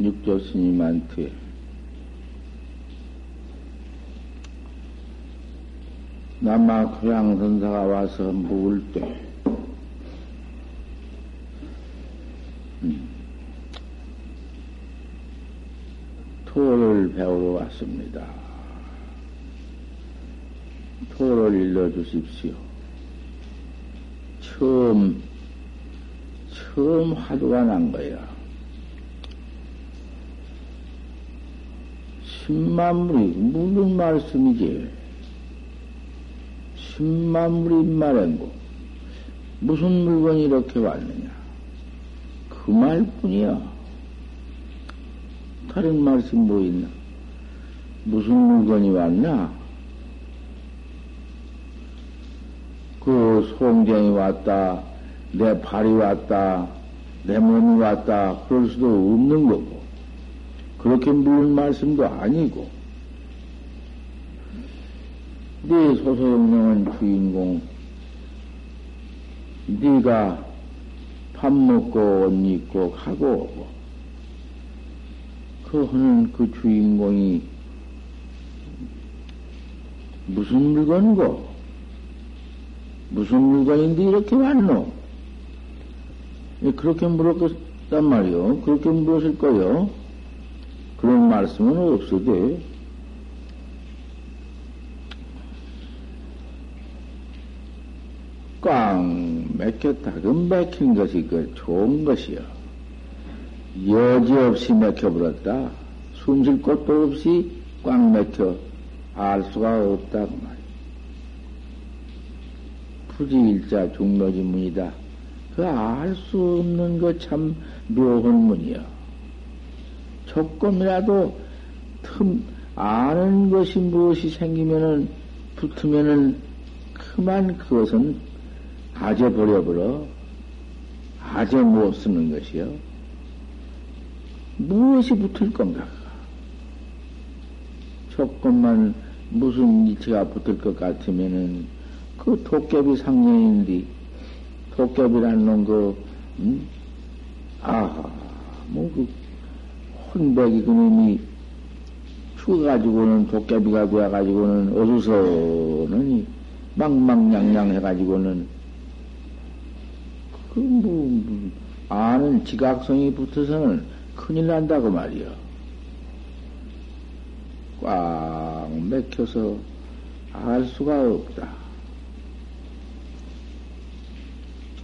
육조스님한테 남아 고향선사가 와서 묵을 때 토를 배우러 왔습니다. 토를 일러주십시오. 처음 화두가 난 거야. 10만물이 무슨 말씀이지? 10만물인 말은 뭐, 무슨 물건이 이렇게 왔느냐? 그 말뿐이야. 다른 말씀 뭐 있나? 무슨 물건이 왔나? 그 송경이 왔다, 내 발이 왔다, 내 몸이 왔다, 그럴 수도 없는 거고. 그렇게 물은 말씀도 아니고, 네 소소영령은 주인공, 네가 밥 먹고 옷 입고 가고, 그 하는 그 주인공이 무슨 물건고, 무슨 물건인데 이렇게 왔노? 그렇게 물었단 말이요. 그렇게 물었을 거요. 그런 말씀은 없어도 꽝 맥혔다. 그 맥힌 것이 그 좋은 것이요. 여지없이 맥혀버렸다. 숨 쉴 곳도 없이 꽝 맥혀 알 수가 없다. 그 말이야. 부지일자 중묘지문이다. 그 알 수 없는 거 참 묘한 문이야. 조금이라도 틈, 아는 것이 무엇이 생기면은, 붙으면은, 그만 그것은 아재 버려버려. 아재 못 쓰는 것이요. 무엇이 붙을 건가? 조금만 무슨 이치가 붙을 것 같으면은, 그 도깨비 상년인데, 도깨비라는 놈 그, 아하, 뭐, 그, 혼백이 그놈이 죽어가지고는 도깨비가 되어가지고는 어수선하니 망망냥냥 해가지고는 그 뭐 아는 지각성이 붙어서는 큰일 난다고 말이요. 꽉 맥혀서 알 수가 없다.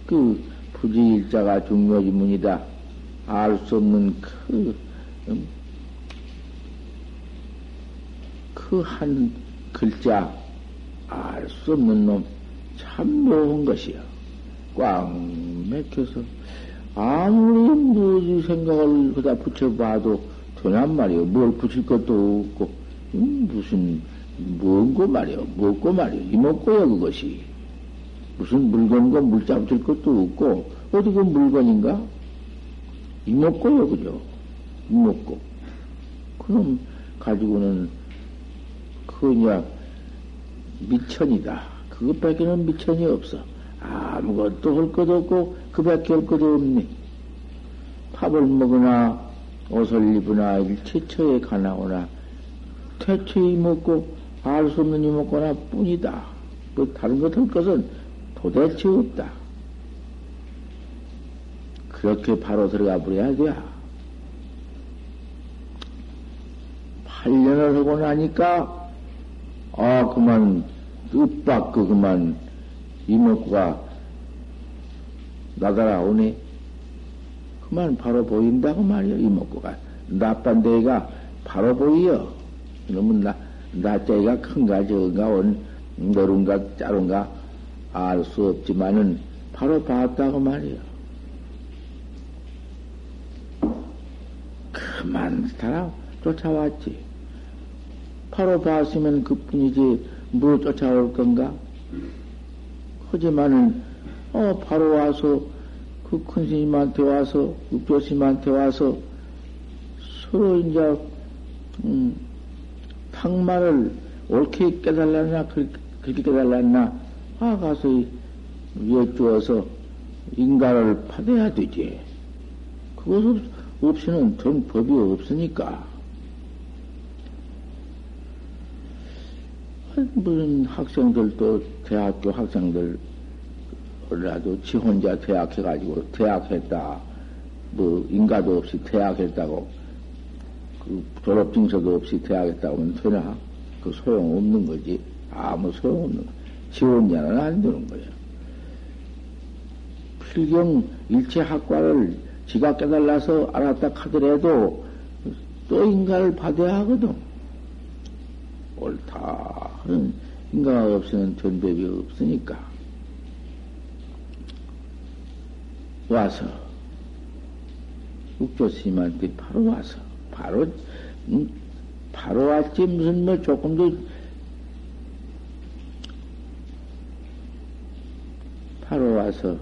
그 부지일자가 중요지문이다. 알 수 없는 그 한 글자, 알 수 없는 놈, 참 모은 것이요. 꽉 맥혀서 아무리 무엇이 생각을 그다 붙여봐도 되냔 말이요. 뭘 붙일 것도 없고, 무슨, 뭔고 말이요. 먹고 말이요. 이먹고요, 그것이. 무슨 물건과 물자 붙일 것도 없고, 어디 그 물건인가? 이먹고요, 그죠? 이먹고. 그럼 가지고는, 그냥, 미천이다. 그것밖에는 미천이 없어. 아무것도 할 것도 없고, 그 밖에 할 것도 없니. 밥을 먹으나, 옷을 입으나, 일체처에 가나오나, 퇴치이 먹고, 알 수 없는 이 먹거나 뿐이다. 그 다른 것 할 것은 도대체 없다. 그렇게 바로 들어가 버려야 돼. 8년을 하고 나니까, 그만, 윽박, 그만, 이목구가 나달아오네. 그만 바로 보인다고 말이요. 이목구가 낮반대가 바로 보이여. 이놈은 낮자기가 큰가 적은가 온 노른가 짜른가 알 수 없지만은 바로 봤다고 말이요. 그만 따라 쫓아왔지. 바로 봤으면 그뿐이지 뭐 쫓아올 건가? 하지만은 바로 와서 그 큰 스님한테 와서 육조 스님한테 와서 서로 이제 탁만을 옳게 깨달았나 그렇게 깨달았나 가서 여쭈어서 인가를 받아야 되지. 그것 없이는 전 법이 없으니까. 무슨 학생들도 대학교 학생들라도 지 혼자 대학해가지고 대학했다 뭐 인가도 없이 대학했다고 그 졸업증서도 없이 대학했다고 하면 되나? 그 소용없는 거지. 아무 소용없는 거지. 지 혼자는 안 되는 거야. 필경 일체 학과를 지가 깨달아서 알았다 하더라도 또 인가를 받아야 하거든. 옳다. 인가 없이는 전법이 없으니까. 와서, 육조 스님한테 바로 와서, 바로 왔지. 무슨 뭐 조금도 바로 와서,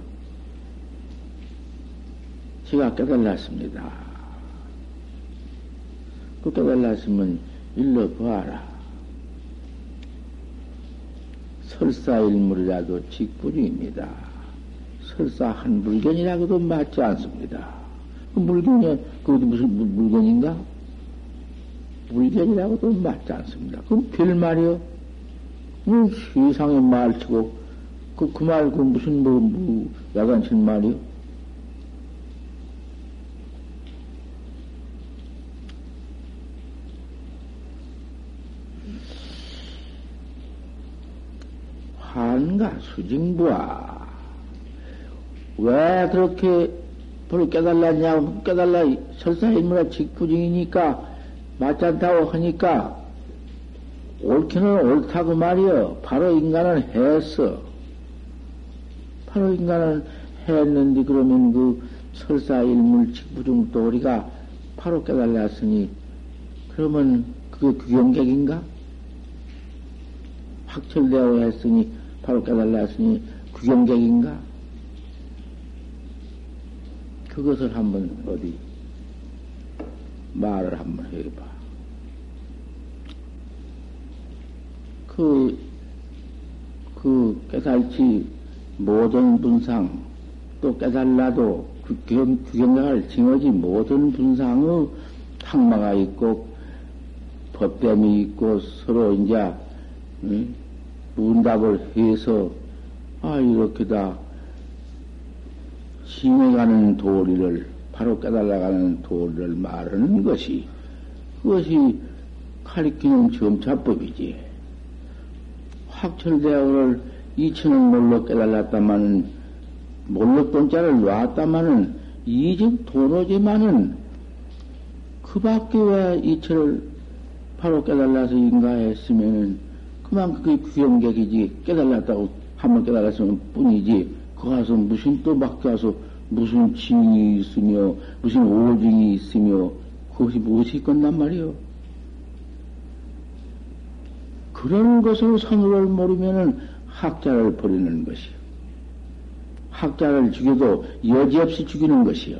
지가 깨달았습니다. 그 깨달았으면 일러 봐라. 설사일물이라도 직불입니다. 설사 한 물건이라고도 맞지 않습니다. 그 물건이, 그것도 무슨 물건인가? 물건이라고도 맞지 않습니다. 그럼 별말이요? 세상에 말치고, 그 말, 그 무슨, 야단칠 말이요? 한가 수징부아 왜 그렇게 별로 깨달았냐고 깨달라 설사일무라 직부증이니까 맞지 않다고 하니까 옳기는 옳다고 말이여. 바로 인간은 했어. 바로 인간은 했는데 그러면 그 설사일물 직부증도 우리가 바로 깨달았으니 그러면 그게 규경객인가? 확철되어 했으니 바로 깨달았으니 규경객인가? 그것을 한번 어디 말을 한번 해봐. 그 깨달지 모든 분상 또 깨달라도 규경을 징어지 모든 분상의 탕마가 있고 법됨이 있고 서로 이제 문답을 해서 이렇게 다 심해가는 도리를 바로 깨달아가는 도리를 말하는 것이 그것이 가리키는 점차법이지. 학철대학을 2천원 몰로 깨달았다마는 몰로 돈자를 놨다마는 이집 도로지만은 그 밖에 왜 이철을 바로 깨달아서 인가했으면은 그만 그게 귀염객이지 깨달았다고 한번 깨달았으면 뿐이지 그 가서 무슨 또 밖에 가서 무슨 징이 있으며 무슨 오징이 있으며 그것이 무엇이 있건단 말이요. 그런 것을 선을 모르면은 학자를 버리는 것이요. 학자를 죽여도 여지없이 죽이는 것이요.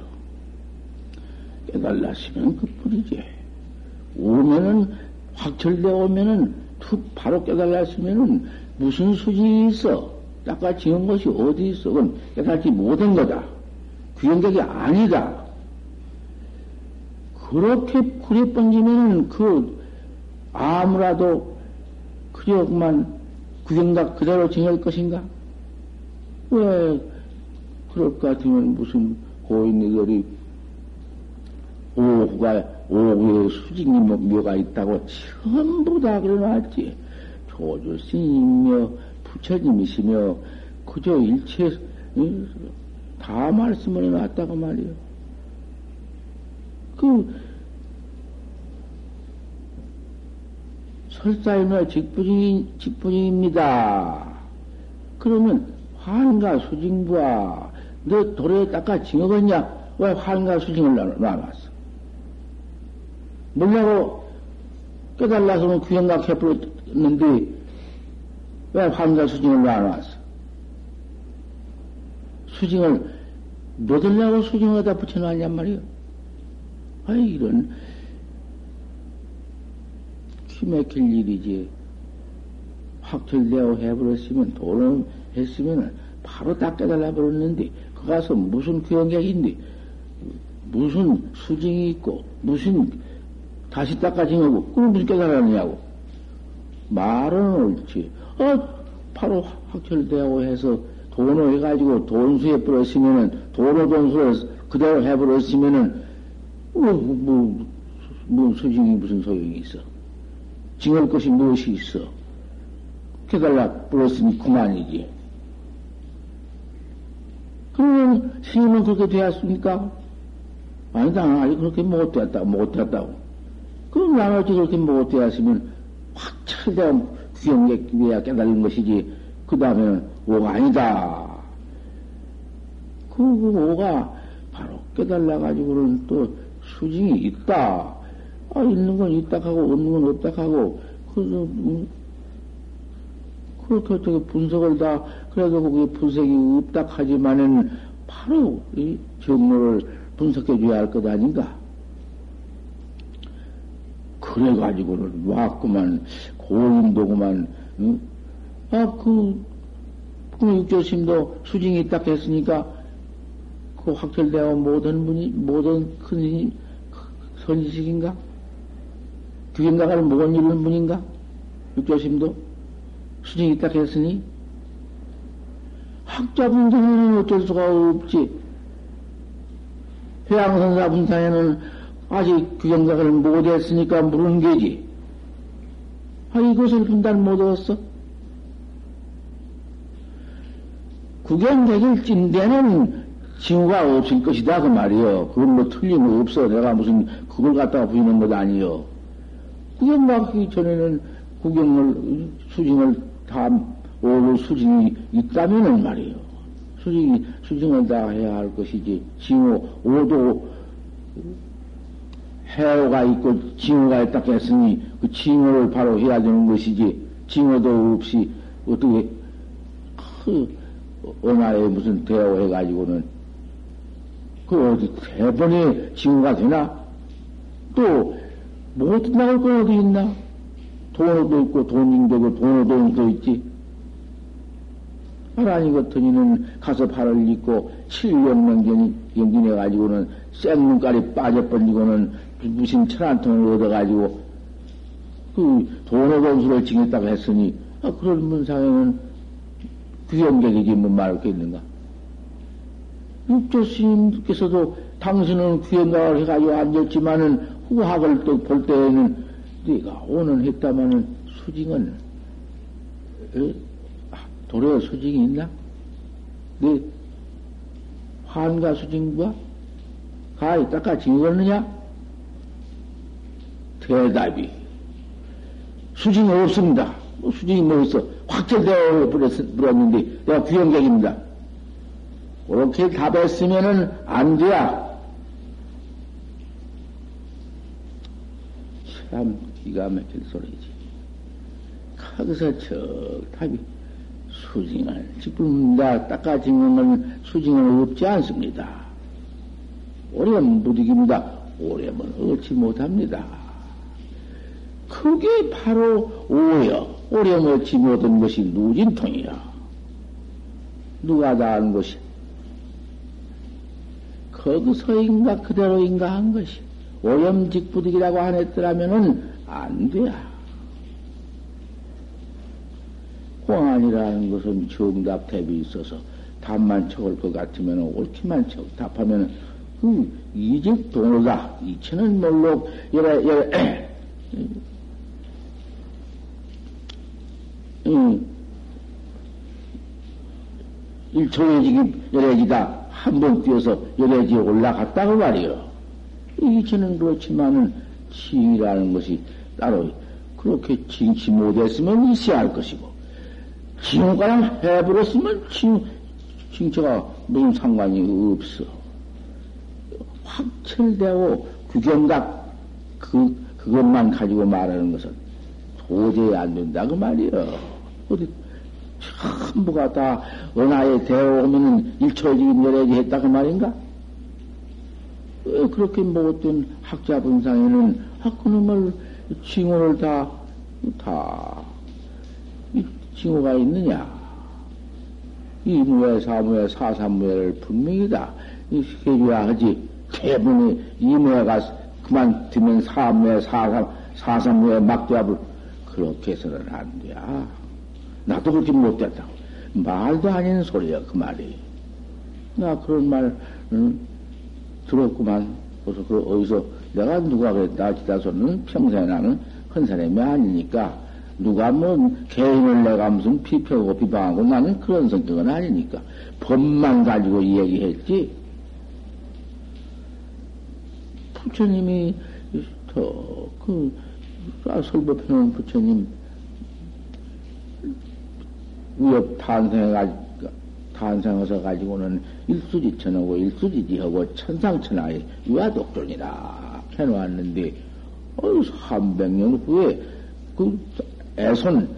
깨달았으면 그 뿐이지. 오면은, 확철돼 오면은, 툭 바로 깨달았으면은 무슨 수지 있어? 닦아 지은 것이 어디 있어? 그건 깨달지 못한 거다. 귀경객이 아니다. 그렇게 그리 번지면은 그 아무라도 그저만 구경각 그대로 지낼 것인가? 왜 그럴 것 같으면 무슨 고인들이 오후에 수직님 묘가 있다고 전부 다 그려놨지. 조조 스님이며 부처님이시며 그저 일체 다 말씀을 해놨다고 말이요. 그 설사이며 직분입니다. 그러면 환과 수징부와 너 도로에 닦아 징어겠냐? 왜 환과 수징을 나눴어? 몰라고 깨달라서는 귀연각 해버렸는데 왜 환과 수징을 나눴어? 수징을 놓으려고 수징에다 붙여놨냔 말이요. 아 이런 막힐 일이지. 확철되어 해버렸으면 도를 했으면 바로 다 깨달아버렸는데 그 가서 무슨 귀경객인데 무슨 수징이 있고 무슨 다시 닦아지냐고 그럼 무슨 깨달았느냐고 말은 옳지. 바로 확철되어 해서 돈을 해가지고 돈수에 버렸으면은 돈을 돈수를 그대로 해버렸으면은 뭐 수징이 무슨 소용이 있어? 징할 것이 무엇이 있어? 깨달아 불렀으니 그만이지. 그러면 스님은 그렇게 되었습니까? 아니다. 아직 그렇게 못 되었다고. 그럼 나머지 그렇게 못 되었으면 확 찰대한 귀경객이어야 깨달은 것이지. 그 다음에는 오가 아니다. 그 오가 바로 깨달아가지고는 또 수징이 있다. 있는 건 있다 하고, 없는 건 없다 하고, 그렇게 어떻게 분석을 다, 그래도 그게 분석이 없다 하지만은, 바로 이 정로를 분석해 줘야 할 것 아닌가? 그래가지고는 왔구만, 고인도구만, 응? 육조심도 수징이 있다 했으니까, 그 확철되어 모든 큰 선지식인가? 규경각을 먹은 이런 분인가? 육조심도? 수징이 딱 했으니? 학자분상에는 어쩔 수가 없지. 회양선사분상에는 아직 규경각을 못했으니까 물은 게지. 이것을 분단 못 얻었어? 구경되길 찐대는 징후가 없을 것이다, 그 말이요. 그건 뭐 틀린 거 없어. 내가 무슨 그걸 갖다가 부인한 것도 아니요. 구경받기 전에는 구경을, 수징을 다, 오로 수징이 있다면은 말이요. 수징을 다 해야 할 것이지. 징후, 오도, 해오가 있고 징후가 있다 했으니 그 징후를 바로 해야 되는 것이지. 징후도 없이 어떻게, 언어에 무슨 대오해가지고는 그 어디 대번에 징후가 되나? 또 못 나갈 거 어디 있나? 돈도 있고 돈인되고 돈도 있지. 아니 같으니는 가서 발을 입고 7년 경진해가지고는 생눈깔이 빠져버리고는 무슨 철 한 통을 얻어가지고 그 돈의 건수를 징했다고 했으니 그런 문상에는 귀경객이지 뭐 말할 게 있는가? 육조스님께서도 당신은 귀행각을 해가지고 앉았지만은 후학을 또 볼 때에는 네가 오는 했다마는 수징은 도려 수징이 있나? 네 환가 수징과 가히 똑같이 읽었느냐? 대답이 수징이 없습니다. 수징이 뭐 있어? 확철되어 물었는데 내가 귀영객입니다. 그렇게 답했으면은 안 돼야. 참 기가 막힌 소리지. 거기서 저 답이 수징을 짚는다. 닦아지는 건 수징은 없지 않습니다. 오래면 무득입니다. 오래면 얻지 못합니다. 그게 바로 오여. 오래면 얻지 못한 것이 누진통이야. 누가 다 아는 것이. 거기서인가 그대로인가 한 것이 오염직부득이라고 안 했더라면은 안 돼야. 공안이라는 것은 정답 답이 있어서 답만 적을 것 같으면은 옳기만 답하면은 이직 동로다. 이치는 몰록 일초의직이 여래지다. 한번 뛰어서 여래지에 올라갔다고 말이요. 이치는 그렇지만은 칭이라는 것이 따로 그렇게 칭치 못했으면 있어야 할 것이고 칭과랑 해버렸으면 칭처가 무슨 상관이 없어. 확철되고 규견각 그것만 가지고 말하는 것은 도저히 안 된다 그 말이요. 어디 전부가 다 은하에 대어오면은 일초직임 여래지 했다 그 말인가? 왜 그렇게 못된 학자 분상에는 그놈을 징호를 다 징호가 있느냐? 이무에 사무에 사사무에를 분명히 다 해줘야 하지. 대부분이 이무에가 그만 두면 사무에 사사무에 막대합을 그렇게 해서는 안 돼. 나도 그렇게 못됐다고. 말도 아닌 소리야, 그 말이. 나 그런 말, 들었구만. 그래서, 어디서, 내가 누가 그랬다, 지다서는 평소에 나는 큰 사람이 아니니까, 누가 뭐, 개인을 내가 무슨 비평하고 비방하고 나는 그런 성격은 아니니까, 법만 가지고 이야기했지. 부처님이, 설법해놓은 부처님, 위협 탄생해서 가지고는 일수지천하고 일수지지하고 천상천하의 유아독존이라 해놓았는데, 300년 후에 그 애손,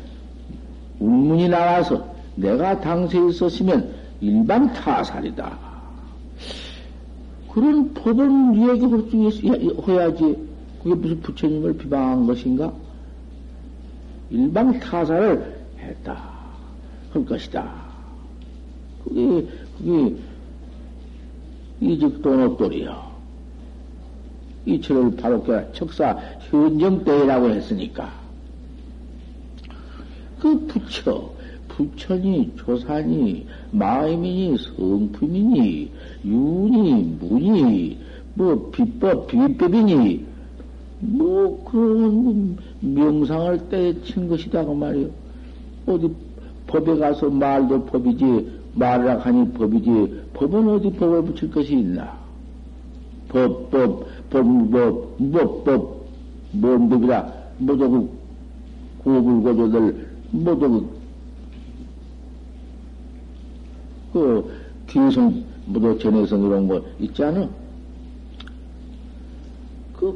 운문이 나와서 내가 당시에 있었으면 일반 타살이다. 그런 법은 얘기할 수 해야지. 그게 무슨 부처님을 비방한 것인가? 일반 타살을 했다. 할 것이다. 그게 이직도노돌이요. 이치를 바로 깨라. 척사 현정대라고 했으니까. 그 부처니, 조사니, 마음이니, 성품이니, 윤이, 무니, 뭐 비법, 비법이니, 뭐 그런 명상을 때친 것이다 그 말이요. 어디 법에 가서 말도 법이지, 말이라 하니 법이지, 법은 어디 법을 붙일 것이 있나? 법, 뭔법이라, 모두 구불고조들, 모두 기성, 모두 전해성 이런 거 있지 않아?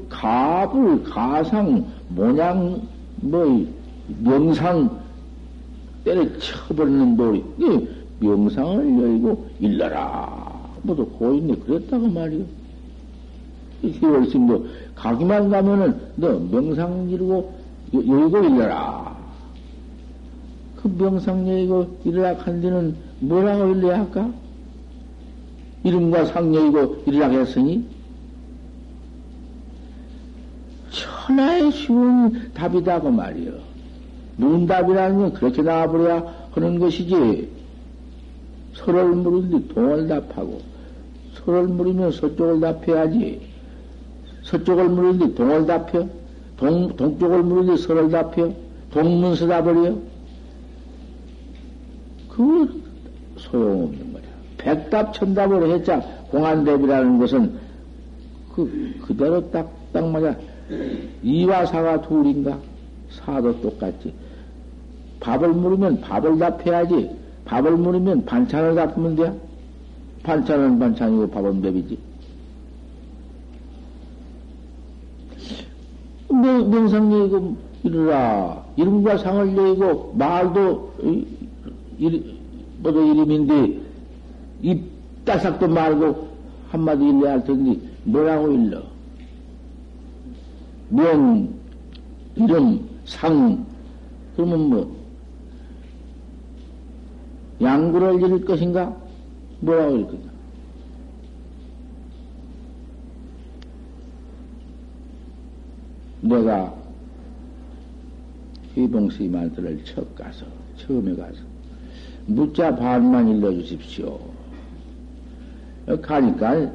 가불, 가상, 모양, 명상, 때를 쳐버리는 놀이. 명상을 열고 일러라. 모두 고인이 그랬다고 말이요. 희월심도 가기만 가면은 너 명상 열고 일러라. 그 명상 열고 일러라 한 데는 뭐라고 일러야 할까? 이름과 상 열고 일러라 했으니? 천하의 쉬운 답이다고 말이요. 문답이라는 건 그렇게 나와버려야 하는 것이지. 서로를 물은데 동을 답하고 서를 물으면 서쪽을 다 펴야지. 서쪽을 물으니 동을 다 펴. 동쪽을 물으니 서를 다 펴. 동문 서다 버려. 그 소용없는 거야. 백답 천답으로 했자 공안대비라는 것은 그대로 딱 맞아. 이와 사가 둘인가? 사도 똑같지. 밥을 물으면 밥을 다 펴야지. 밥을 물으면 반찬을 다 펴면 돼야. 반찬은 반찬이고 밥은 밥이지. 명상 얘기고 이르라. 이름과 상을 얘기고 말도 뭐도 이름인데 입 따삭도 말고 한마디 일러야 할 텐데 뭐라고 일러? 명, 이름, 상. 그러면 뭐 양구를 잃을 것인가? 뭐라고 읽을 것인가? 내가 휘봉스님한테를 처음에 가서 무자 반만 일러주십시오. 가니까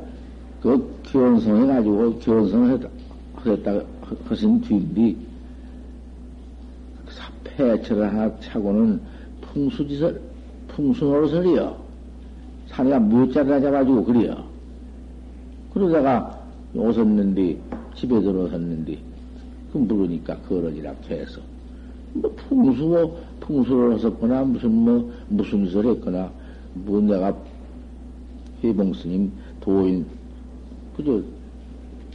그 견성해가지고 견성을 하겠다 하신 뒤인데 폐철을 하나 차고는 풍수지설 풍수노릇을이여. 사내가 무자를 잡아주고 그래요. 그러다가 오셨는데 집에 들어오셨는데 그 물으니까 그러지라 해서 뭐 풍수를 하셨거나 무슨 짓을 했거나 뭐 내가 회봉스님 도인 그저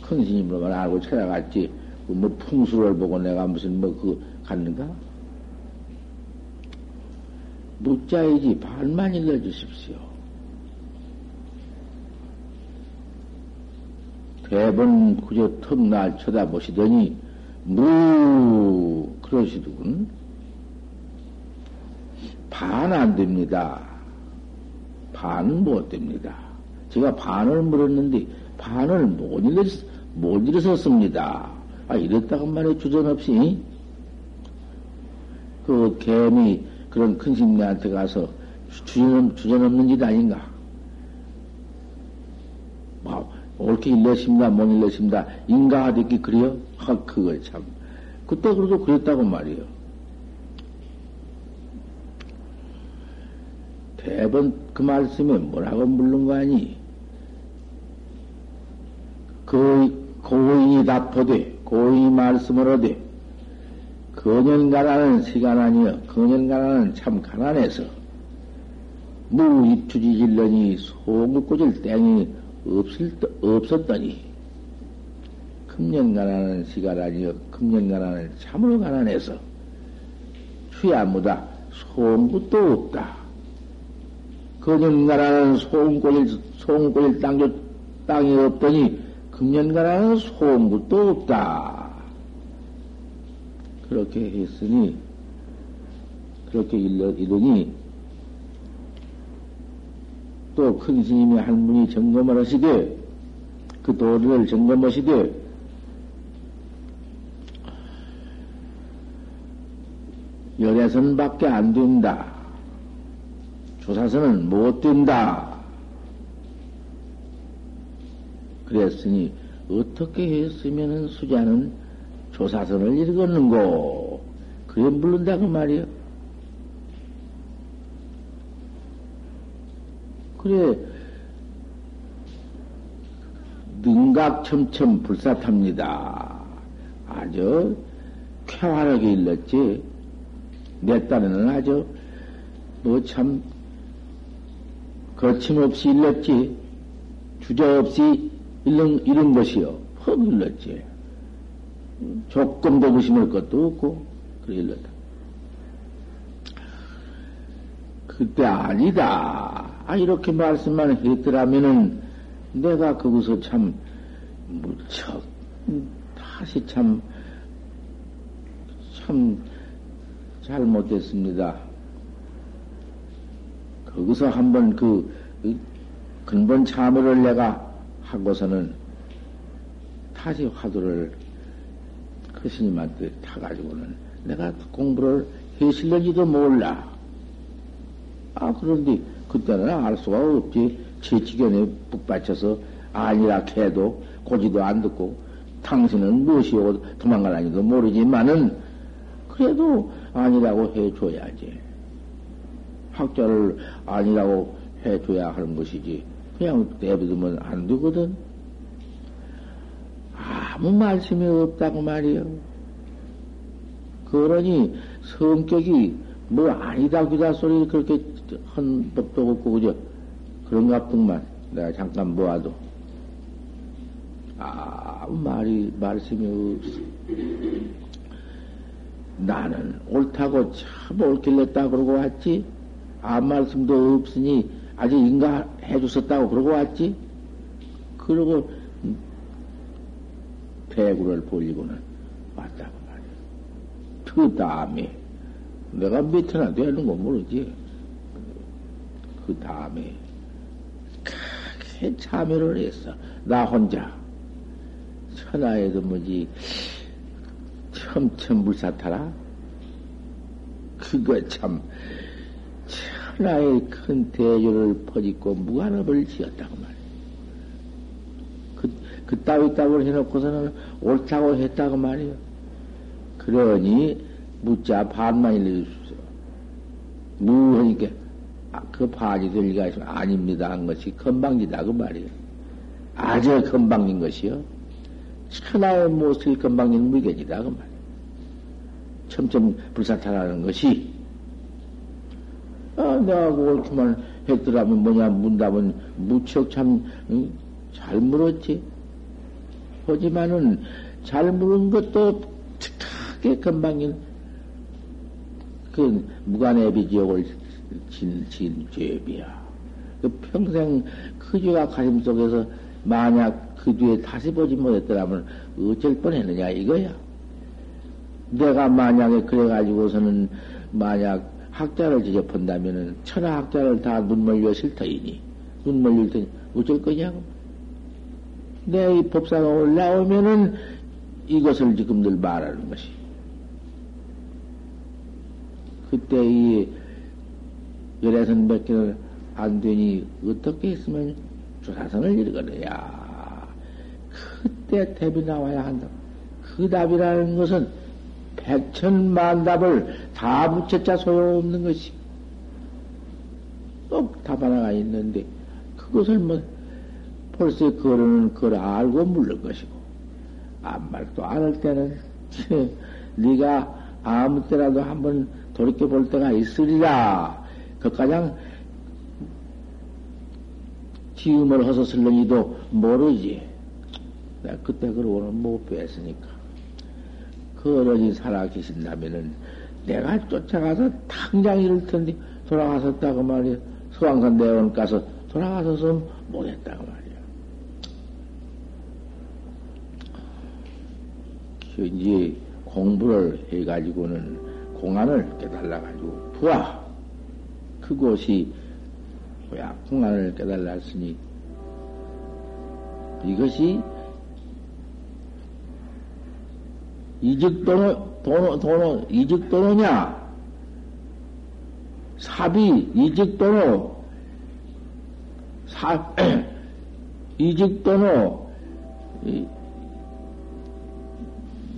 큰 스님으로만 알고 찾아갔지 뭐 풍수를 보고 내가 무슨 뭐 그 갔는가? 무자이지 반만 일러주십시오. 대번 그저 틈날 쳐다보시더니 무 그러시더군. 반 안됩니다. 반은 못됩니다. 제가 반을 물었는데 반을 못 일으켰습니다. 아 이랬다간만에 주전없이 그 개미 그런 큰 신내한테 가서 주전없는 짓 아닌가? 아, 옳게 일렀습니다, 못 일렀습니다. 인가하듯이 그래요? 하, 그걸 참. 그때 그래도 그랬다고 말이에요. 대번 그 말씀에 뭐라고 물는 거 아니? 그 고인이 답하되, 고인이 말씀을 하되, 근연가라는 시가난이여 근연가라는 참 가난해서 무입추지질러니 속을 꽂을 땡이 없었더니 금년가라는 시가난이여 금년가라는 참으로 가난해서 취야무다 송곳도 없다. 근연가라는 송곳을 땅이 없더니 금년가라는 송곳도 없다. 그렇게 했으니, 그렇게 이르니, 또 큰 스님이 한 분이 점검을 하시되, 그 도리를 점검하시되, 열애선 밖에 안 된다. 조사선은 못 된다. 그랬으니, 어떻게 했으면은 수자는 조사선을 일컫는고 그래 물른다 그 말이요. 그래 능각첨첨 불사탑니다. 아주 쾌활하게 일렀지. 내 딴에는 아주 뭐 참 거침없이 일렀지. 주저없이 이런 것이요. 퍽 일렀지. 조금도 의심할 것도 없고 그래 일렀다. 그때 아니다. 아 이렇게 말씀만 했더라면은 내가 거기서 참 무척 다시 참 잘못됐습니다. 거기서 한번 그 근본 참여를 내가 하고서는 다시 화두를 그 스님한테 타가지고는 내가 공부를 해실는지도 몰라. 아, 그런데 그때는 알 수가 없지. 제치견에 북 받쳐서 아니라 해도 고지도 안 듣고 당신은 무엇이오 도망가라니도 모르지만은 그래도 아니라고 해줘야지. 학자를 아니라고 해줘야 하는 것이지 그냥 내버리면 안 되거든. 아무 말씀이 없다고 말이요. 그러니 성격이 뭐 아니다 귀다 소리 그렇게 한 법도 없고 그죠? 그런 것뿐만 내가 잠깐 모아도 아무 말씀이 없어. 나는 옳다고 참 옳길 했다 그러고 왔지. 아무 말씀도 없으니 아직 인가해 줬었다고 그러고 왔지. 그러고 대구를 벌리고는 왔다고 말이야. 그 다음에 내가 밑에나 되는 건 모르지. 그 다음에 크게 참여를 했어. 나 혼자 천하에도 뭐지 첨첨물사타라. 그거 참 천하의 큰 대조를 퍼짓고 무한업을 지었다고 말이야. 그따위 따위를 해놓고서는 옳다고 했다고 말이요. 그러니 묻자 반만 일러주십시오. 무하니까 그 반이 될 리가 있으면 아닙니다 한 것이 건방지다 그 말이요. 아주 건방진 것이요. 천하의 모습이 건방진 무견이다 그 말이요. 점점 불사탄하는 것이 내가 옳기만 했더라면 뭐냐 문답은 무척 참 잘 물었지. 하지만은 잘 물은 것도 특하게 건방진 그 무간애비 지옥을 진 죄비야. 그 평생 그 죄가 가슴 속에서 만약 그 뒤에 다시 보지 못했더라면 어쩔 뻔했느냐 이거야. 내가 만약에 그래가지고서는 만약 학자를 지접한다면은 천하 학자를 다 눈물려 실터이니 눈물릴 테니 어쩔 거냐고. 내 이 법사가 올라오면은 이것을 지금 늘 말하는 것이. 그때 이 열애선 몇 개를 안 되니 어떻게 있으면 조사선을 이루거느냐. 그때 답이 나와야 한다. 그 답이라는 것은 백천만 답을 다 붙였자 소용없는 것이. 꼭 답 하나가 있는데 그것을 뭐 벌써 그거는 그걸 알고 물을 것이고 아무 말도 안 할 때는 네가 아무 때라도 한번 돌이켜 볼 때가 있으리라. 그가장 지음을 허서슬렁이도 모르지. 내가 그때 그러고는 못 뵀으니까. 그 어른이 살아계신다면은 내가 쫓아가서 당장 이럴 텐데 돌아가셨다고 말이야. 서왕산 대원 가서 돌아가서서 못했다고 말이야. 이제 공부를 해가지고는 공안을 깨달아가지고 부하 그곳이 뭐야 공안을 깨달았으니 이것이 이직도노냐 사비 이직도노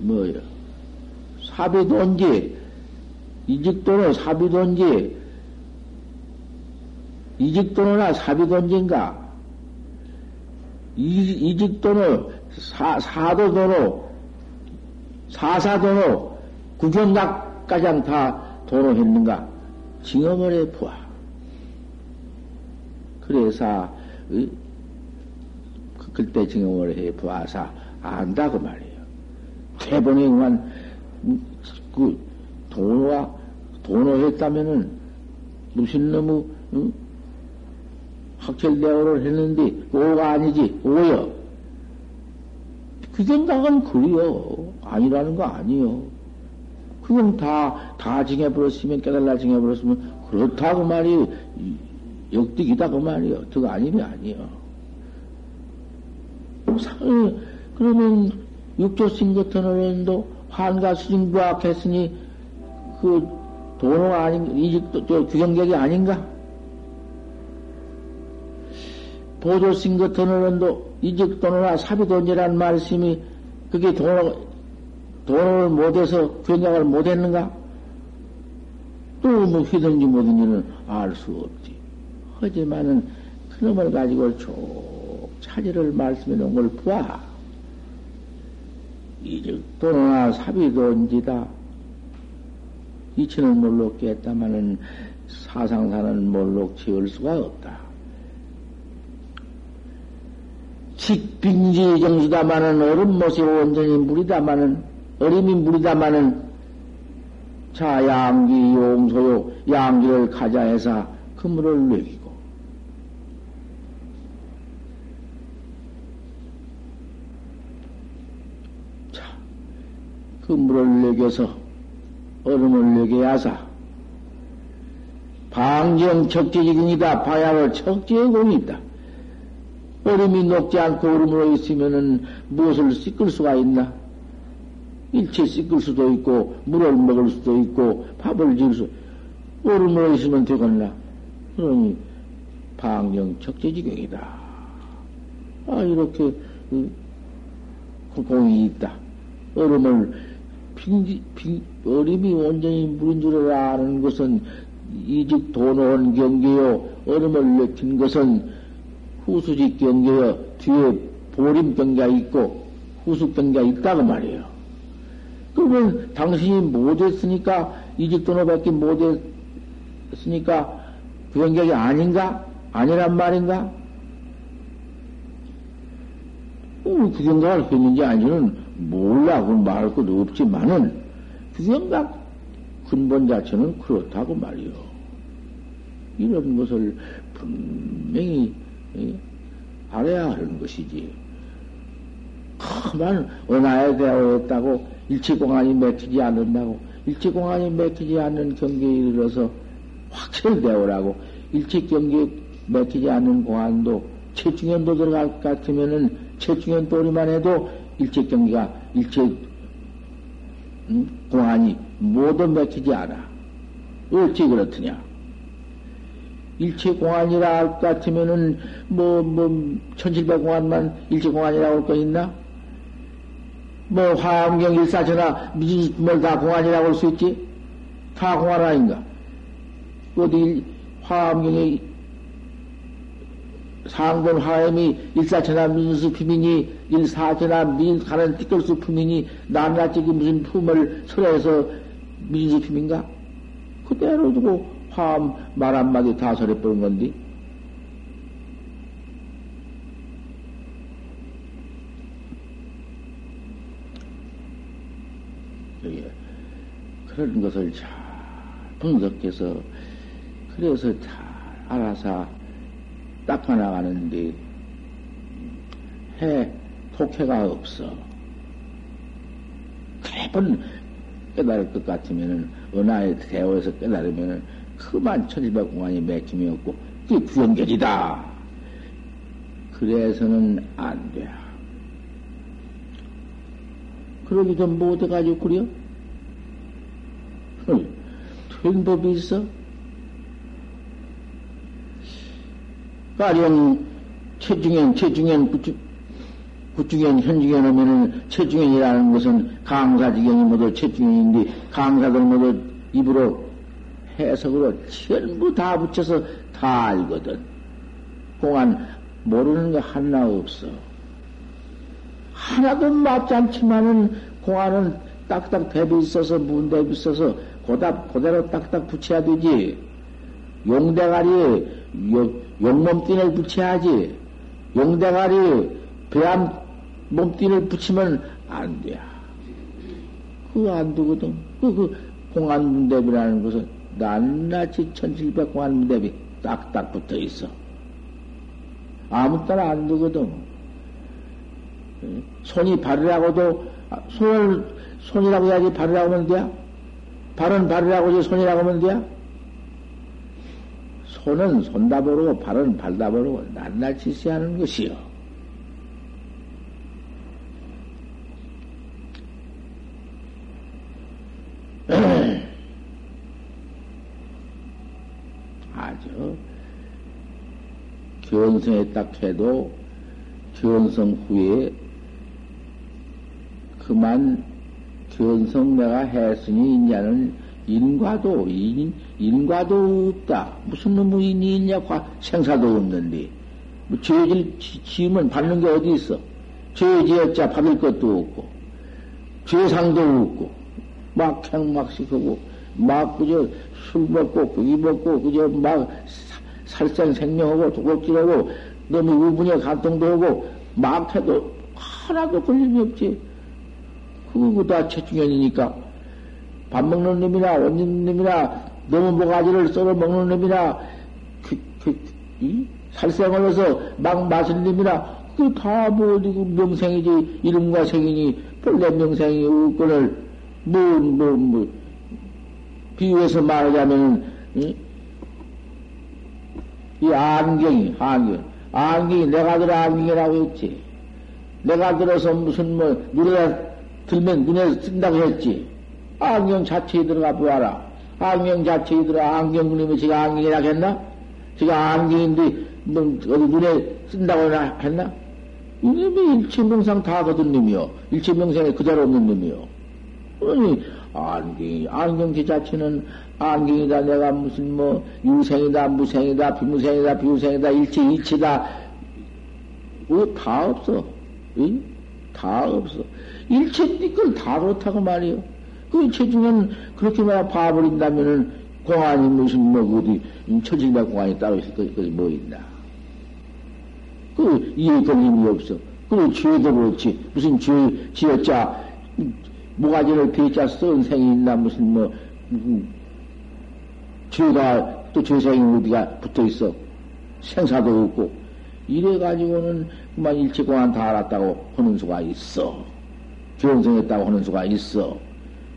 뭐요? 사비돈지, 이직도는 사비돈지, 이직도나 사비돈지인가? 이직도는 사도도로, 사사도로, 구경각까지 다 도로 했는가? 징험을 해보아. 그래서, 그때 징험을 해보아서 안다고 말이에요. 대본에 의한 그 도노했다면은 무슨 놈의 학철대오를 했는데 오가 아니지 오여. 그 생각은 그리요. 아니라는 거 아니요. 그건 다 징해버렸으면 깨달라 징해버렸으면 그렇다고 말이 역득이다 그 말이요. 그거 아니면 아니요. 그러면 육조신 같은 어른도 환가 수진 부학했으니 그 도노가 아닌 이직도 규정객이 아닌가? 보조신거 돈을원도 이직돈이나 사비돈이란 말씀이 그게 돈을 못해서 견장을 못했는가? 또 뭐 휘든지 뭐든지는 알 수 없지. 하지만은 그놈을 가지고 쭉 차지를 말씀해 놓은 걸 봐. 이직돈이나 사비돈지다. 이치는 몰록 깼다마는 사상사는 몰록 지을 수가 없다. 직빙지 정수다마는 얼음못이 온전히 물이다마는 얼음이 물이다마는 자 양기 용소요 양기를 가자해서 그 물을 내기고 자 그 물을 내겨서 얼음을 내겨야사 방정 적재지근이다 방향을 적재의 공이다. 얼음이 녹지 않고 얼음으로 있으면은 무엇을 씻을 수가 있나? 일체 씻을 수도 있고, 물을 먹을 수도 있고, 밥을 지을 수, 얼음으로 있으면 되겠나? 그러니, 방정 적재지경이다. 아, 이렇게, 공이 있다. 얼음을, 얼음이 온전히 물인 줄을 아는 것은 이직 도놓은 경계요, 얼음을 내킨 것은 후수직 경계여 뒤에 보림 경계가 있고 후수 경계가 있다고 말이에요. 그러면 당신이 못했으니까 이직도노밖에 못했으니까 그 경계가 아닌가? 아니란 말인가? 그 생각을 했는지 아니면 몰라. 그건 말할 것도 없지만은 그 생각 근본 자체는 그렇다고 말이에요. 이런 것을 분명히 알아야 하는 것이지. 그만 은하에 대하였다고 일체공안이 맥히지 않는다고 일체공안이 맥히지 않는 경계에 이르러서 확철 되오라고 일체경계에 맥히지 않는 공안도 최중현도 들어갈 것 같으면은 최중현 또리만 해도 일체경계가 일체 공안이 모두 맥히지 않아. 어찌 그렇더냐? 일체공안이라 할 것 같으면은, 1700공안만 일체공안이라고 할 거 있나? 화엄경 일사천하, 미지수물 다 공안이라고 할 수 있지? 다 공안 아닌가? 어디, 화엄경의 상분 화엄이 일사천하 미지수 품이니, 일사천하 미지수 가는 티끌수 품이니, 남같이 무슨 품을 설해서 미지수 품인가? 그대로 두고, 화음 말 한마디 다 설해버린 건데 그런 것을 잘 분석해서 그래서 잘 알아서 닦아나가는데 해 독해가 없어. 대번 깨달을 것 같으면은 은하에 대어에서 깨달으면은 그만 1700공안이 맥힘이었고 그게 구연결이다. 그래서는 안 돼. 그러기도 못해가지고 그려? 된 법이 있어? 가령 최중현, 구중현, 현중현 하면은 최중현이라는 것은 강사지경이 모두 최중현인데 강사들 모두 입으로 해석으로 전부 다 붙여서 다 알거든. 공안 모르는 거 하나 없어. 하나도 맞지 않지만은 공안은 딱딱 대비 있어서 문대비 있어서 그대로 딱딱 붙여야 되지. 용대가리에 용몸띠를 붙여야지. 용대가리에 배암 몸띠를 붙이면 안 돼. 그거 안 되거든. 그 공안 문대비라는 것은 낱낱이 1700공안 문대비 딱딱 붙어 있어. 아무 따라 안 되거든. 손이 발이라고도, 손을, 손이라고 해야지 발이라고 하면 돼야? 발은 발이라고 해야지 손이라고 하면 돼야? 손은 손다 버리고, 발은 발다 버리고, 낱낱이 있어야 하는 것이요. 견성에 딱 해도 견성 후에 그만 견성 내가 했으니 인자는 인과도 인과도 없다. 무슨 놈의 인이 있냐? 생사도 없는데 뭐 죄질 지으면 받는 게 어디 있어? 죄 지었자 받을 것도 없고 죄상도 없고 막행막식하고 막 그저 술 먹고 고기 먹고 그저 막 살생생명하고 도둑질하고 너무 우분에 간통도 하고 막 해도 하나도 걸림이 없지. 그거 다 최중현이니까 밥 먹는 놈이나 옷 입는 놈이나 너무 모가지를 썰어 먹는 놈이나 살생을 해서 막 마신 놈이나 그게 다 뭐 어디고 명생이지. 이름과 생이니 본래 명생이 우권을 비유해서 말하자면은 이 안경이 내가 들어 안경이라고 했지. 내가 들어서 무슨 뭐 눈에 들면 눈에 뜬다고 했지. 안경 자체에 들어가 보아라. 안경 자체에 들어가 안경 그림이 제가 안경이라고 했나? 제가 안경인데 뭐 어디 눈에 뜬다고 했나? 이놈이 일체명상 다 거둔 놈이요. 일체명상에 그대로 없는 놈이요. 아니 안경 그 자체는 안경이다. 내가 무슨 뭐 유생이다 무생이다 비무생이다 비유생이다 일체이치다 다 없어. 응? 다 없어. 일체 니걸 다 그렇다고 말이요. 그 일체 중에는 그렇게 말아 봐버린다면은 공안이 무슨 뭐 어디 천진대 공안이 따로 있을 것이 뭐 있나. 그 이해 걸림이 없어. 그리고 죄도 그렇지. 무슨 죄 지었자 모가지를 대자 쓴 생이 있나. 무슨 뭐 죄가 또 죄생이 어디가 붙어있어. 생사도 없고 이래가지고는 그만 일체공안 다 알았다고 하는 수가 있어. 견성했다고 하는 수가 있어.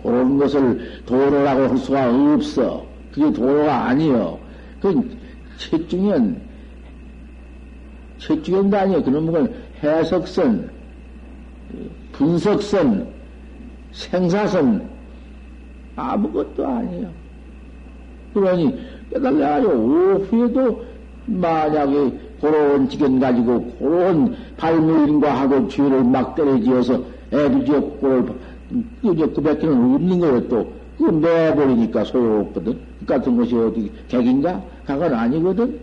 그런 것을 도로라고 할 수가 없어. 그게 도로가 아니여. 그건 최중현도 아니여. 그런 건 해석선, 분석선, 생사선 아무것도 아니에요. 그러니 깨달아야죠. 오후에도 만약에 고로운 지견 가지고 고로운 발무인과 하고 죄를 막 때려지어서 애도 지었고 그 밖에는 없는 거예요. 또 그거 매버리니까 소용없거든. 그 같은 것이 어디 객인가? 그건 아니거든.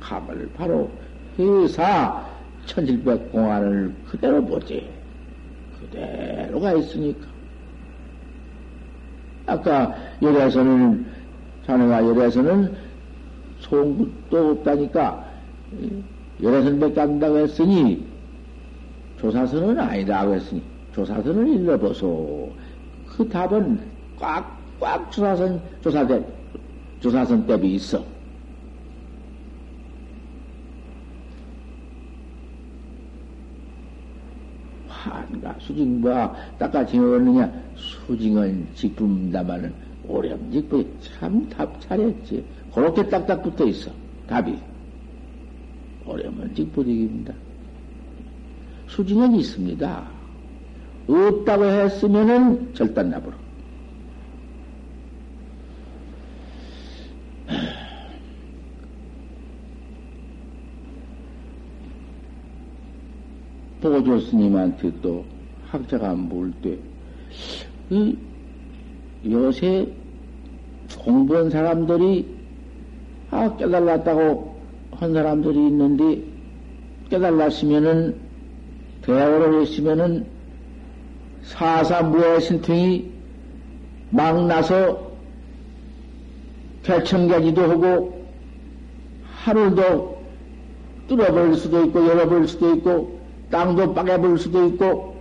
감을 바로 회사 천칠백 공안을 그대로 보지. 그대로가 있으니까. 아까 열애에서는 자네가 열애에서는 송구도 없다니까 열애선밖에 안 된다고 했으니 조사선은 아니라고 했으니 조사선을 일러보소. 그 답은 꽉꽉 조사선 답이 있어. 수징과 닦아지어 오느냐. 수징은 직품다마는 오렴직품이 참 답 잘했지. 그렇게 딱딱 붙어 있어. 답이 오렴은 직부득입니다. 수징은 있습니다. 없다고 했으면은 절단납으로 보조 스님한테 또 학자가 물을 때, 요새 공부한 사람들이, 깨달았다고 한 사람들이 있는데, 깨달았으면은, 대화를 했으면은, 사사무의 신통이 막 나서, 개천가지도 하고, 하늘도 뚫어버릴 수도 있고, 열어버릴 수도 있고, 땅도 빠개볼 수도 있고,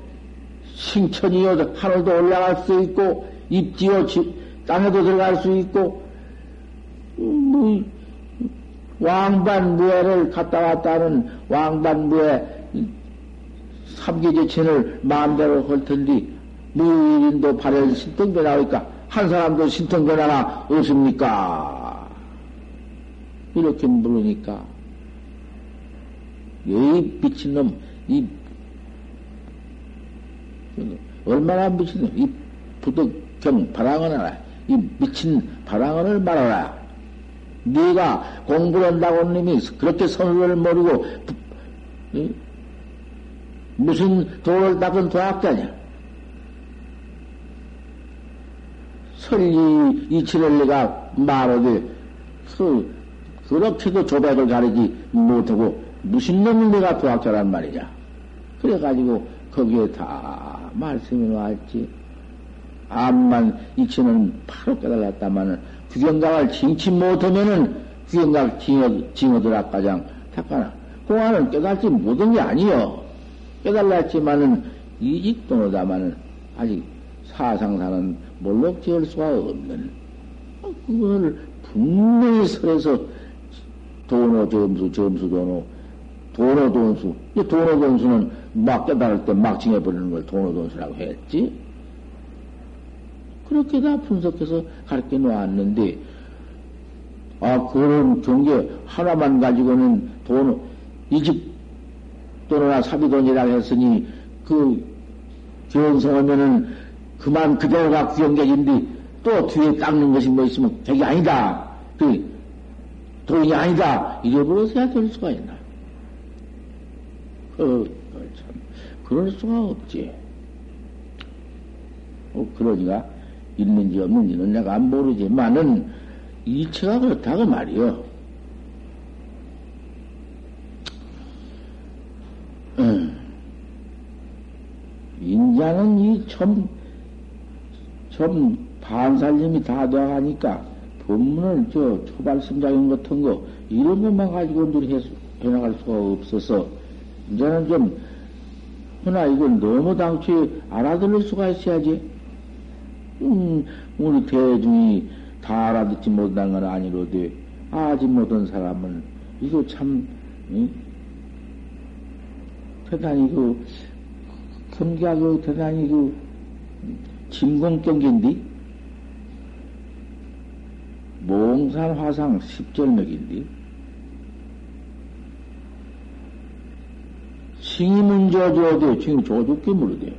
신천이요 하늘도 올라갈 수 있고, 입지요 땅에도 들어갈 수 있고, 뭐 왕반무예를 갔다 왔다는 왕반무예 3계제천을 마음대로 헐텐디 무인도 발현 신통변화니까 한 사람도 신통변화가 없습니까? 이렇게 물으니까 이 미친놈 이 얼마나 미친놈 이 부득경 바랑언을 알아. 이 미친 바랑언을 말하라. 네가 공부를 한다고 하는 놈이 그렇게 선수를 모르고 무슨 도를 닦은 도학자냐? 설리 이치를리가 말하되 그렇게도 조백을 가리지 못하고 무슨 놈이 내가 도학자란 말이냐? 그래가지고 거기에 다 말씀이 나왔지. 암만 이치는 바로 깨달았다마는 구경각을 징치 못하면은 구경각 징어들아 가장 탁하나 공안은 깨달지 못한 게 아니여. 깨달았지만은 이직도노다마는 아직 사상사는 몰록 지을 수가 없는 그걸 분명히 설해서 도노 점수 점수 도노 도노 돈수 이 도노 돈수는 막 깨달을 때 막 징해버리는 걸 도노 돈수라고 했지. 그렇게 다 분석해서 가르쳐 놓았는데, 아, 그런 경계 하나만 가지고는 돈, 이집 돈이나 사비돈이라고 했으니, 견성하면은 그만 그대로가 구경객인데, 또 뒤에 깎는 것이 뭐 있으면 되게 아니다. 돈이 아니다. 이래버려서야 될 수가 있나. 참, 그럴 수가 없지. 그러니까, 있는지 없는지는 내가 모르지만은 이치가 그렇다고 말이요. 인자는 이 반살림이 다 되어가니까 법문을 초발심작인 같은 거 이런 것만 가지고 늘 해나갈 수가 없어서 이제는 좀 허나 이건 너무 당초에 알아들을 수가 있어야지. 우리 대중이 다 알아듣지 못한 건 아니로되, 아지 못한 사람은, 이거 참, 대단히 경계하고 대단히 진공경계인데, 몽산 화상 10절맥인데, 싱이문 조조대, 지금 조죽기 물으대,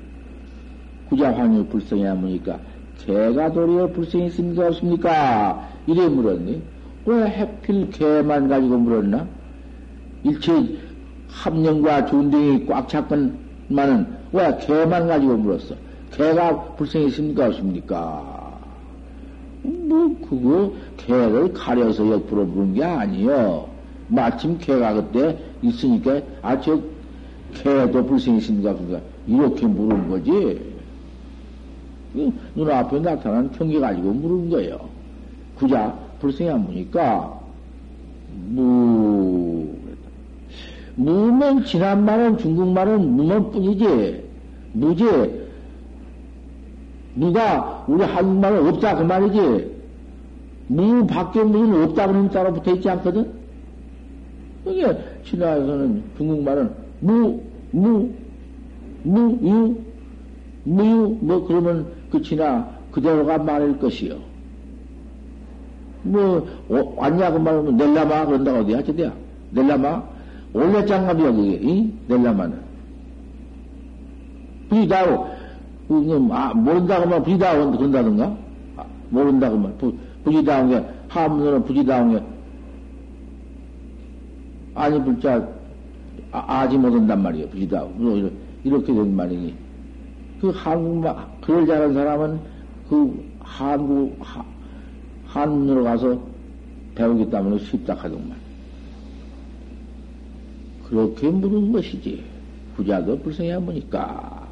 구자환유 불성이야 보니까, 개가 도리어 불성이 있습니까? 없습니까? 이래 물었니? 왜 해필 개만 가지고 물었나? 일체 합령과 존등이 꽉 찼건만은 왜 개만 가지고 물었어? 개가 불성이 있습니까? 없습니까? 그거 개를 가려서 옆으로 물은 게 아니요. 마침 개가 그때 있으니까, 아, 저 개도 불성이 있습니까? 없습니까? 이렇게 물은 거지. 눈앞에 나타난 경계 가지고 물은 거예요. 구자, 불성이 안 무니까, 무면 지난 말은 중국 말은 무면 뿐이지, 무지, 누가 우리 한국 말은 없다, 그 말이지. 무 밖에 무는 없다, 그는 따로 붙어 있지 않거든? 그게 지나서는 중국 말은 무유, 그러면 그치나 그대로가 말일 것이요. 왔냐고 말하면 넬라마 그런다고 어디야, 저대야. 넬라마? 원래 장갑이야, 그게, 넬라마는. 비다오. 모른다고 말, 비다오, 그런다든가? 모른다고 말, 부지다운 게, 하문으로 부지다운 게, 아니, 불자, 아지 못한단 말이에요, 부지다운. 이렇게 된 말이니. 그 한국말, 그걸 잘하는 사람은 그 한문으로 가서 배우겠다면 쉽다 하더만. 그렇게 물은 것이지. 부자도 불성이야 보니까.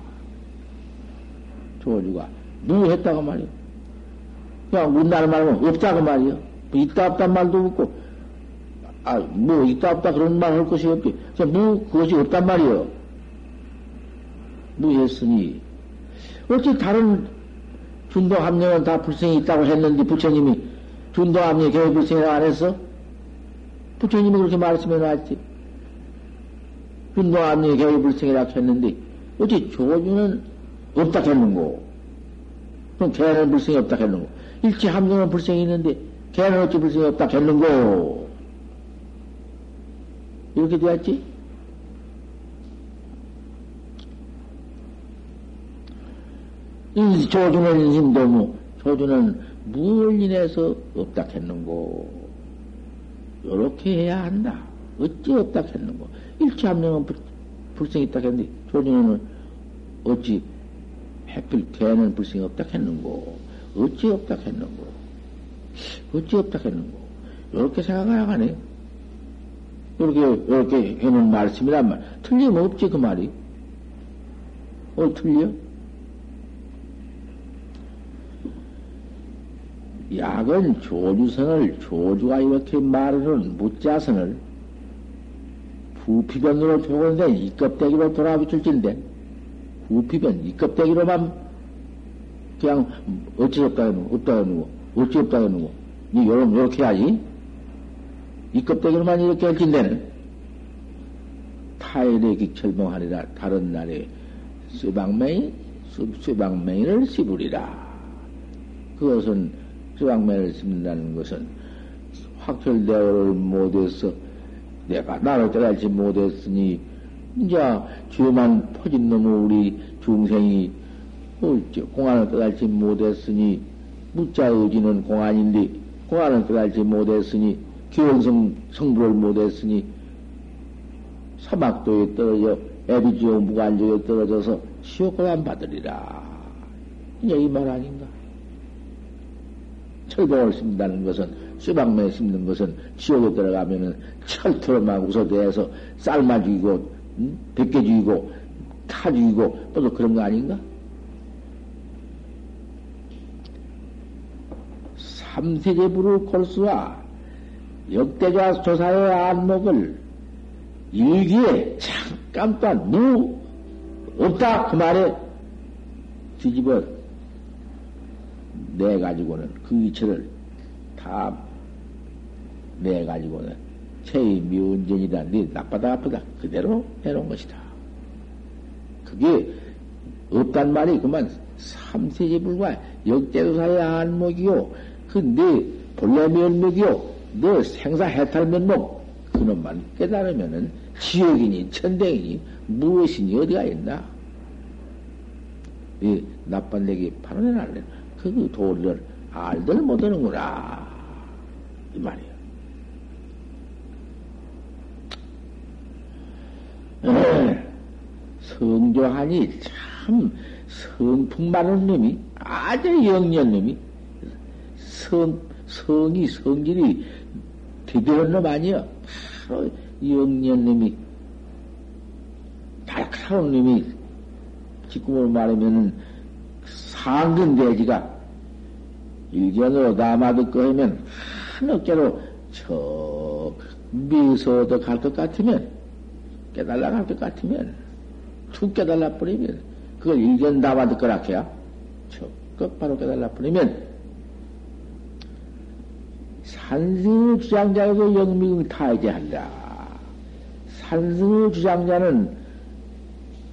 조주가, 무 했다고 말이요. 그냥 우리나라 말하면 없다고 말이요. 있다 없단 말도 없고, 아, 뭐, 있다 없다 그런 말 할 것이 없지. 그냥 무, 그것이 없단 말이요. 무 했으니. 어찌 다른 준도함령은 다 불성이 있다고 했는데 부처님이 준도함령 계획 불성이라고 안 했어? 부처님이 그렇게 말씀해 놨지. 준도함령 계획 불성이라고 했는데 어찌 조주는 없다 했는고 그럼 개는 불성이 없다 했는고 일치함령은 불성이 있는데 개는 어찌 불성이 없다 했는고 이렇게 되었지? 조주는 인심도 무, 조주는 무얼 인해서 없다 했는고, 요렇게 해야 한다. 어찌 없다 했는고. 일체 한명은 불성이 있다 했는데 조정은 어찌 해필 대는 불성이 없다 했는고. 어찌 없다 했는고. 어찌 없다 했는고. 요렇게 생각을 하네. 요렇게 해놓은 말씀이란 말. 틀림없지 그 말이. 틀려? 약은 조주선을, 조주가 이렇게 말하는 묻자선을 부피변으로 표현된 이껍데기로 돌아붙일진데, 부피변, 이껍데기로만 그냥 어찌 없다 해놓고, 요렇게 해야지. 이껍데기로만 이렇게 할진데는 타일의 기철봉하리라, 다른 날에 수방맹이를 씹으리라. 그것은 수방맹이를 씹는다는 것은 확철대오를 못해서 내가 나를 깨달지 못했으니 이제 죄만 퍼진 놈의 우리 중생이 공안을 깨달지 못했으니 무자의지는 공안인데 공안을 깨달지 못했으니 기원성 성불을 못했으니 사막도에 떨어져 애비지옥 무간지옥에 떨어져서 시옥을 안 받으리라. 이제 이 말 아닌가? 철봉을 심는다는 것은, 수박매에 심는 것은, 지옥에 들어가면은 철토로만 웃어대서 삶아 죽이고, 벗겨 죽이고, 타 죽이고, 또 그런 거 아닌가? 삼세제부를 골수와 역대자 조사의 안목을 일기에 잠깐 무 없다 그 말에 뒤집어 내 가지고는 그 이치를 다 내 가지고는 체의 미운전이다 네 나빠다 아프다 그대로 해놓은 것이다. 그게 없단 말이 그만 삼세제불과 역대도사의 안목이요 그 네 본래 면목이요 너 생사해탈 면목 그놈만 깨달으면은 지옥이니 천댕이니 무엇이니 어디가 있나? 이 나쁜 내기 발언해날래. 그 도리를 알들 못하는구나 이 말이야. 성조하니 참 성품 많은 놈이 아주 영리한 놈이 성이 성질이 대변한 놈 아니야. 바로 영년님이, 달카운 님이, 지금으로 말하면은, 상근대지가, 일견으로 남아듣고 하면, 한 어깨로, 미소도 갈 것 같으면, 깨달라 갈 것 같으면, 툭 깨달라 버리면, 그걸 일견 남아듣거라 해야, 바로 깨달라 버리면, 산승의 주장자에도 영미금 타이제한다. 산승의 주장자는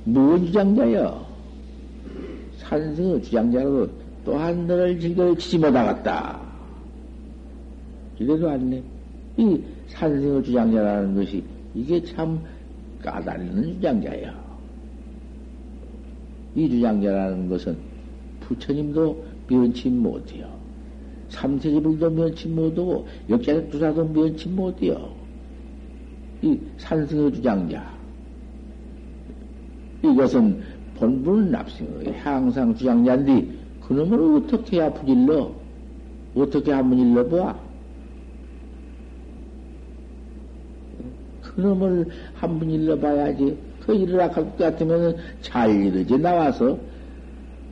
무언 주장자여? 산승의 주장자로도 또한 너를 즐거이 치지 못하겠다. 이래도 안네. 이 산승의 주장자라는 것이 이게 참 까다리는 주장자여. 이 주장자라는 것은 부처님도 면치 못해요. 삼세지불도 면치 못하고 역자조사도 면치 못해요. 이 산승의 주장자 이것은 본분은 납승의 항상 주장자인데 그놈을 어떻게 해야 부질러? 어떻게 한번 일러봐? 그놈을 한번 일러봐야지. 그 일을 아까 같으면 잘 이르지 나와서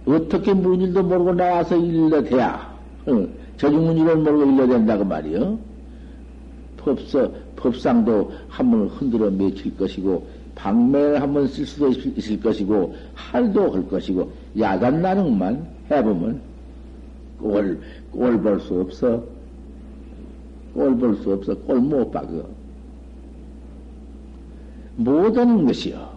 어떻게 무슨 일도 모르고 나와서 일러대야 저중문이를 모르고 일러댄다 그 말이요. 법상도 한번 흔들어 맺힐 것이고 방매를 한번 쓸 수도 있을 것이고 할도 할 것이고 야단 나능만 해보면 꼴 볼 수 없어. 꼴 못 박어. 못 하는 것이요.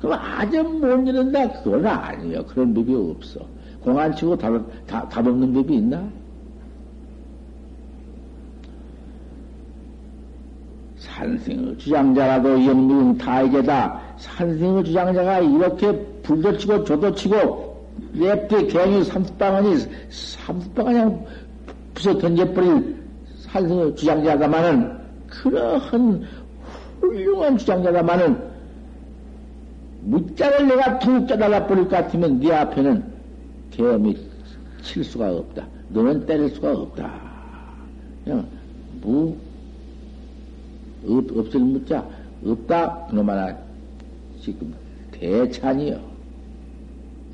그럼 아주 못 이른다 그건 아니에요. 그런 법이 없어. 공안치고 답 없는 법이 있나? 산승의 주장자라도 영미금 타이제다. 산승의 주장자가 이렇게 불도 치고 조도 치고 랩대 갱이 삼십방언이 삼십방언 그냥 부서 던져버릴 산승의 주장자가만은, 그러한 훌륭한 주장자가만은, 무자를 내가 통째 달라버릴 것 같으면 네 앞에는 계엄이 칠 수가 없다. 너는 때릴 수가 없다. 그냥 무, 없을 무자, 없다. 그놈 하나, 지금 대찬이요.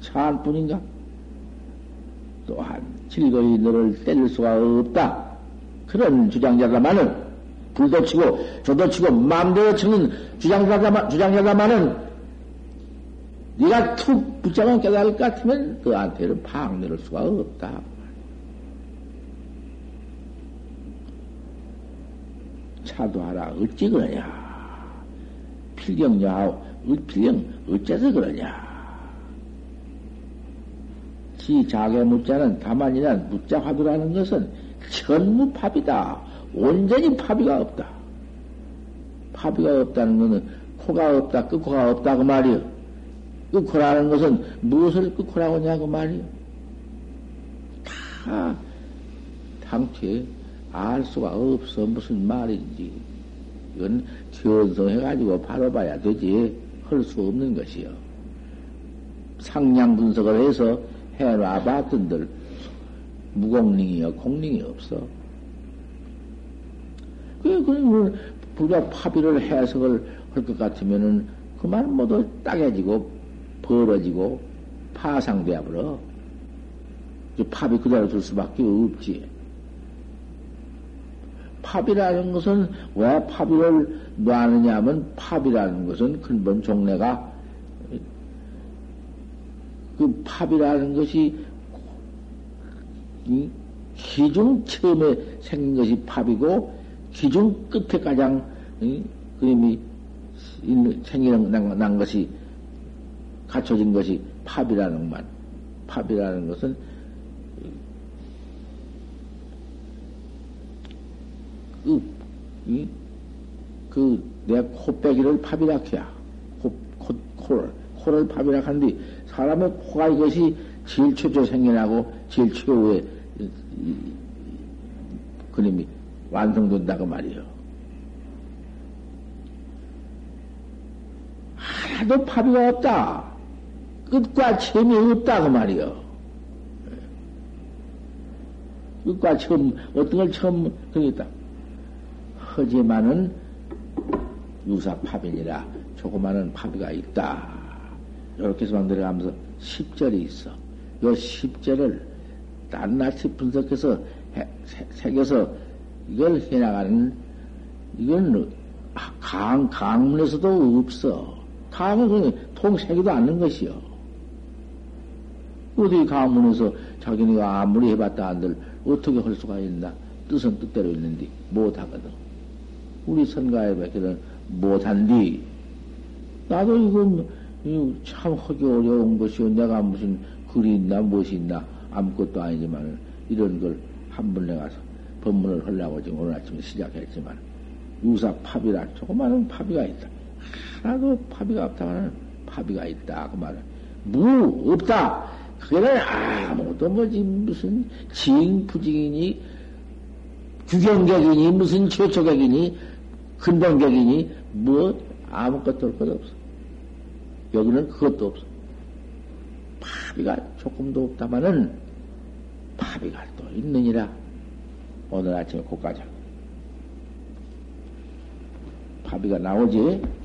찬뿐인가? 또한 질거리 너를 때릴 수가 없다. 그런 주장자가만은 불도 치고 조도 치고 마음대로 치는 주장자가만은 네가 툭 붙잡아 깨달을 것 같으면 너한테는 방내릴 수가 없다. 차도하라 어찌 그러냐. 필경여하오 필경 어째서 그러냐. 지자개 무자는 다만이란 무자 화두라는 것은 전무파비다. 온전히 파비가 없다. 파비가 없다는 것은 코가 없다, 끝코가 없다 그 말이요. 끝코라는 것은 무엇을 끝코라고 하냐고 말이요. 다 당최 알 수가 없어. 무슨 말인지. 이건 견성해가지고 바로 봐야 되지. 할 수 없는 것이요. 상량 분석을 해서 해놔 봤던들 무공링이여 공링이 없어. 그 불과 파비를 해석을 할 것 같으면은 그만 모두 따개지고 벌어지고 파상되어 버려. 파비 그대로 둘 수밖에 없지. 파비라는 것은 왜 파비를 놔느냐 하면 파비라는 것은 근본 종래가 그 팝이라는 것이 기중 처음에 생긴 것이 팝이고 기중 끝에 가장 그림이 생기는 난 것이 갖춰진 것이 팝이라는 것만. 팝이라는 것은 내 코빼기를 팝이라 해야 코를 팝이라 하는데 사람의 코가 이것이 제일 최초에 생겨나고 제일 최후에 그림이 완성된다고 말이요. 하나도 파비가 없다. 끝과 처음이 없다고 말이요. 끝과 처음 어떤 걸 처음 그랬다. 하지만은 유사 파비니라 조그마한 파비가 있다. 이렇게 해서 만들어가면서 10절이 있어. 이 10절을 낱낱이 분석해서 새겨서 이걸 해나가는, 이건 강문에서도 없어. 강문은 통새기도 않는 것이요. 어디 강문에서 자기네가 아무리 해봤다 한들 어떻게 할 수가 있나. 뜻은 뜻대로 있는데 못하거든. 우리 선가에 밖에는 못한디. 나도 이건 참 하기 어려운 것이요. 내가 무슨 글이 있나, 무엇이 있나, 아무것도 아니지만, 이런 걸 한번 내가 법문을 하려고 지금 오늘 아침에 시작했지만, 유사 파비라, 조그마한 파비가 있다. 하나도 파비가 없다면 파비가 있다. 그 말은. 무, 없다. 그게는 아무것도 뭐지, 무슨 지인부징이니, 규경격이니, 무슨 최초격이니, 근본격이니, 뭐, 아무것도 할 것 없어. 여기는 그것도 없어. 파비가 조금도 없다마는 파비가 또 있느니라. 오늘 아침에 고가자. 파비가 나오지.